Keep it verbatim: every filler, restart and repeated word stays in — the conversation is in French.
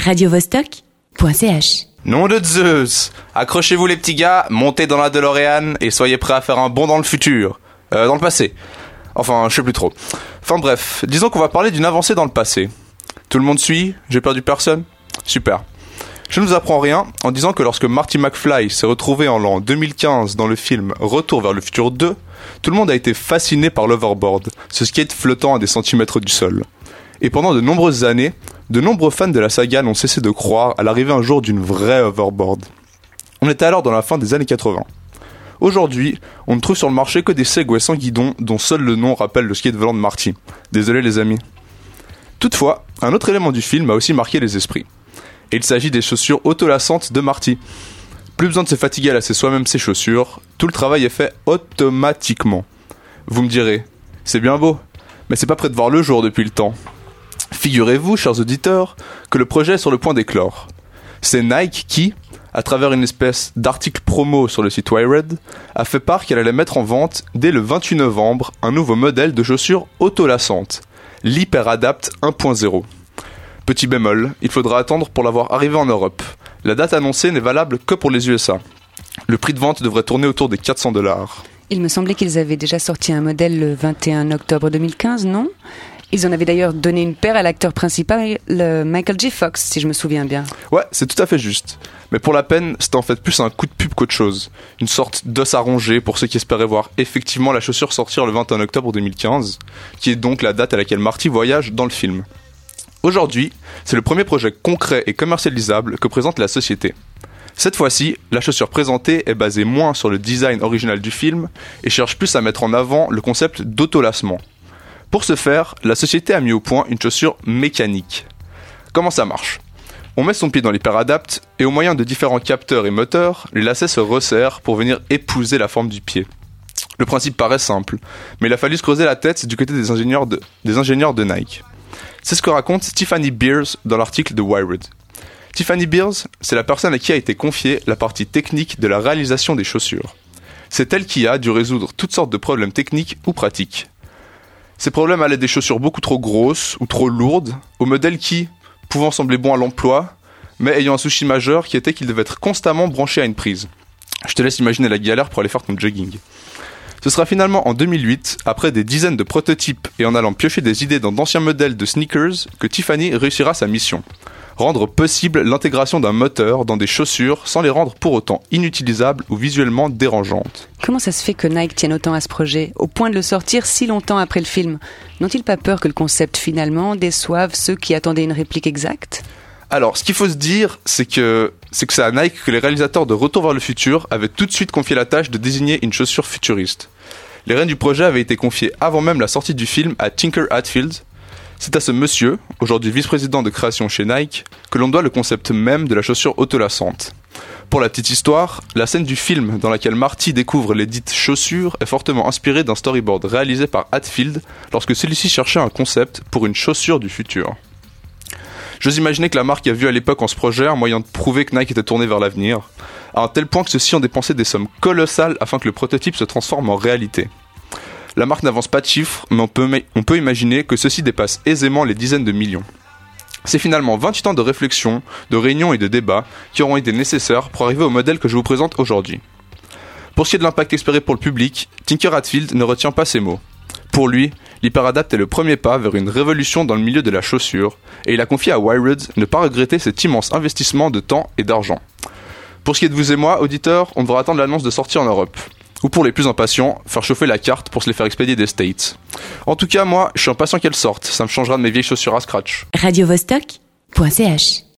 Radio Vostok.ch. Nom de Zeus! Accrochez-vous les petits gars, montez dans la DeLorean et soyez prêts à faire un bond dans le futur. Euh, dans le passé. Enfin, je sais plus trop. Enfin bref, disons qu'on va parler d'une avancée dans le passé. Tout le monde suit? J'ai perdu personne? Super. Je ne vous apprends rien en disant que lorsque Marty McFly s'est retrouvé en l'an deux mille quinze dans le film Retour vers le futur deux, tout le monde a été fasciné par l'overboard, ce skate flottant à des centimètres du sol. Et pendant de nombreuses années, de nombreux fans de la saga n'ont cessé de croire à l'arrivée un jour d'une vraie hoverboard. On était alors dans la fin des années quatre-vingts. Aujourd'hui, on ne trouve sur le marché que des Segways sans guidon dont seul le nom rappelle le skate volant de Marty. Désolé les amis. Toutefois, un autre élément du film a aussi marqué les esprits. Et il s'agit des chaussures autolassantes de Marty. Plus besoin de se fatiguer à lasser soi-même ses chaussures, tout le travail est fait automatiquement. Vous me direz, c'est bien beau, mais c'est pas près de voir le jour depuis le temps. Figurez-vous, chers auditeurs, que le projet est sur le point d'éclore. C'est Nike qui, à travers une espèce d'article promo sur le site Wired, a fait part qu'elle allait mettre en vente, dès le vingt-huit novembre, un nouveau modèle de chaussures autolassantes, l'Hyperadapt un point zéro. Petit bémol, il faudra attendre pour l'avoir arrivé en Europe. La date annoncée n'est valable que pour les U S A. Le prix de vente devrait tourner autour des quatre cents dollars. Il me semblait qu'ils avaient déjà sorti un modèle le vingt et un octobre deux mille quinze, non ? Ils en avaient d'ailleurs donné une paire à l'acteur principal, le Michael J. Fox, si je me souviens bien. Ouais, c'est tout à fait juste. Mais pour la peine, c'était en fait plus un coup de pub qu'autre chose. Une sorte d'os à ronger pour ceux qui espéraient voir effectivement la chaussure sortir le vingt et un octobre deux mille quinze, qui est donc la date à laquelle Marty voyage dans le film. Aujourd'hui, c'est le premier projet concret et commercialisable que présente la société. Cette fois-ci, la chaussure présentée est basée moins sur le design original du film et cherche plus à mettre en avant le concept d'autolassement. Pour ce faire, la société a mis au point une chaussure mécanique. Comment ça marche ? On met son pied dans l'hyperadapt et au moyen de différents capteurs et moteurs, les lacets se resserrent pour venir épouser la forme du pied. Le principe paraît simple, mais il a fallu se creuser la tête du côté des ingénieurs de, des ingénieurs de Nike. C'est ce que raconte Tiffany Beers dans l'article de Wired. Tiffany Beers, c'est la personne à qui a été confiée la partie technique de la réalisation des chaussures. C'est elle qui a dû résoudre toutes sortes de problèmes techniques ou pratiques. Ces problèmes allaient des chaussures beaucoup trop grosses ou trop lourdes, aux modèles qui, pouvant sembler bons à l'emploi, mais ayant un souci majeur qui était qu'ils devaient être constamment branchés à une prise. Je te laisse imaginer la galère pour aller faire ton jogging. Ce sera finalement en deux mille huit, après des dizaines de prototypes et en allant piocher des idées dans d'anciens modèles de sneakers, que Tiffany réussira sa mission. Rendre possible l'intégration d'un moteur dans des chaussures sans les rendre pour autant inutilisables ou visuellement dérangeantes. Comment ça se fait que Nike tienne autant à ce projet, au point de le sortir si longtemps après le film ? N'ont-ils pas peur que le concept finalement déçoive ceux qui attendaient une réplique exacte ? Alors, ce qu'il faut se dire, c'est que c'est que c'est à Nike que les réalisateurs de Retour vers le futur avaient tout de suite confié la tâche de désigner une chaussure futuriste. Les rênes du projet avaient été confiées avant même la sortie du film à Tinker Hatfield. C'est à ce monsieur, aujourd'hui vice-président de création chez Nike, que l'on doit le concept même de la chaussure autolassante. Pour la petite histoire, la scène du film dans laquelle Marty découvre les dites chaussures est fortement inspirée d'un storyboard réalisé par Hatfield lorsque celui-ci cherchait un concept pour une chaussure du futur. J'ose imaginer que la marque a vu à l'époque en ce projet un moyen de prouver que Nike était tourné vers l'avenir, à un tel point que ceux-ci ont dépensé des sommes colossales afin que le prototype se transforme en réalité. La marque n'avance pas de chiffres, mais on peut, on peut imaginer que ceux-ci dépassent aisément les dizaines de millions. C'est finalement vingt-huit ans de réflexion, de réunions et de débats qui auront été nécessaires pour arriver au modèle que je vous présente aujourd'hui. Pour ce qui est de l'impact espéré pour le public, Tinker Hatfield ne retient pas ses mots. Pour lui, l'Hyperadapt est le premier pas vers une révolution dans le milieu de la chaussure, et il a confié à Wired ne pas regretter cet immense investissement de temps et d'argent. Pour ce qui est de vous et moi, auditeurs, on devra attendre l'annonce de sortie en Europe. Ou pour les plus impatients, faire chauffer la carte pour se les faire expédier des States. En tout cas, moi, je suis impatient qu'elle sorte, ça me changera de mes vieilles chaussures à scratch. Radio Vostok.ch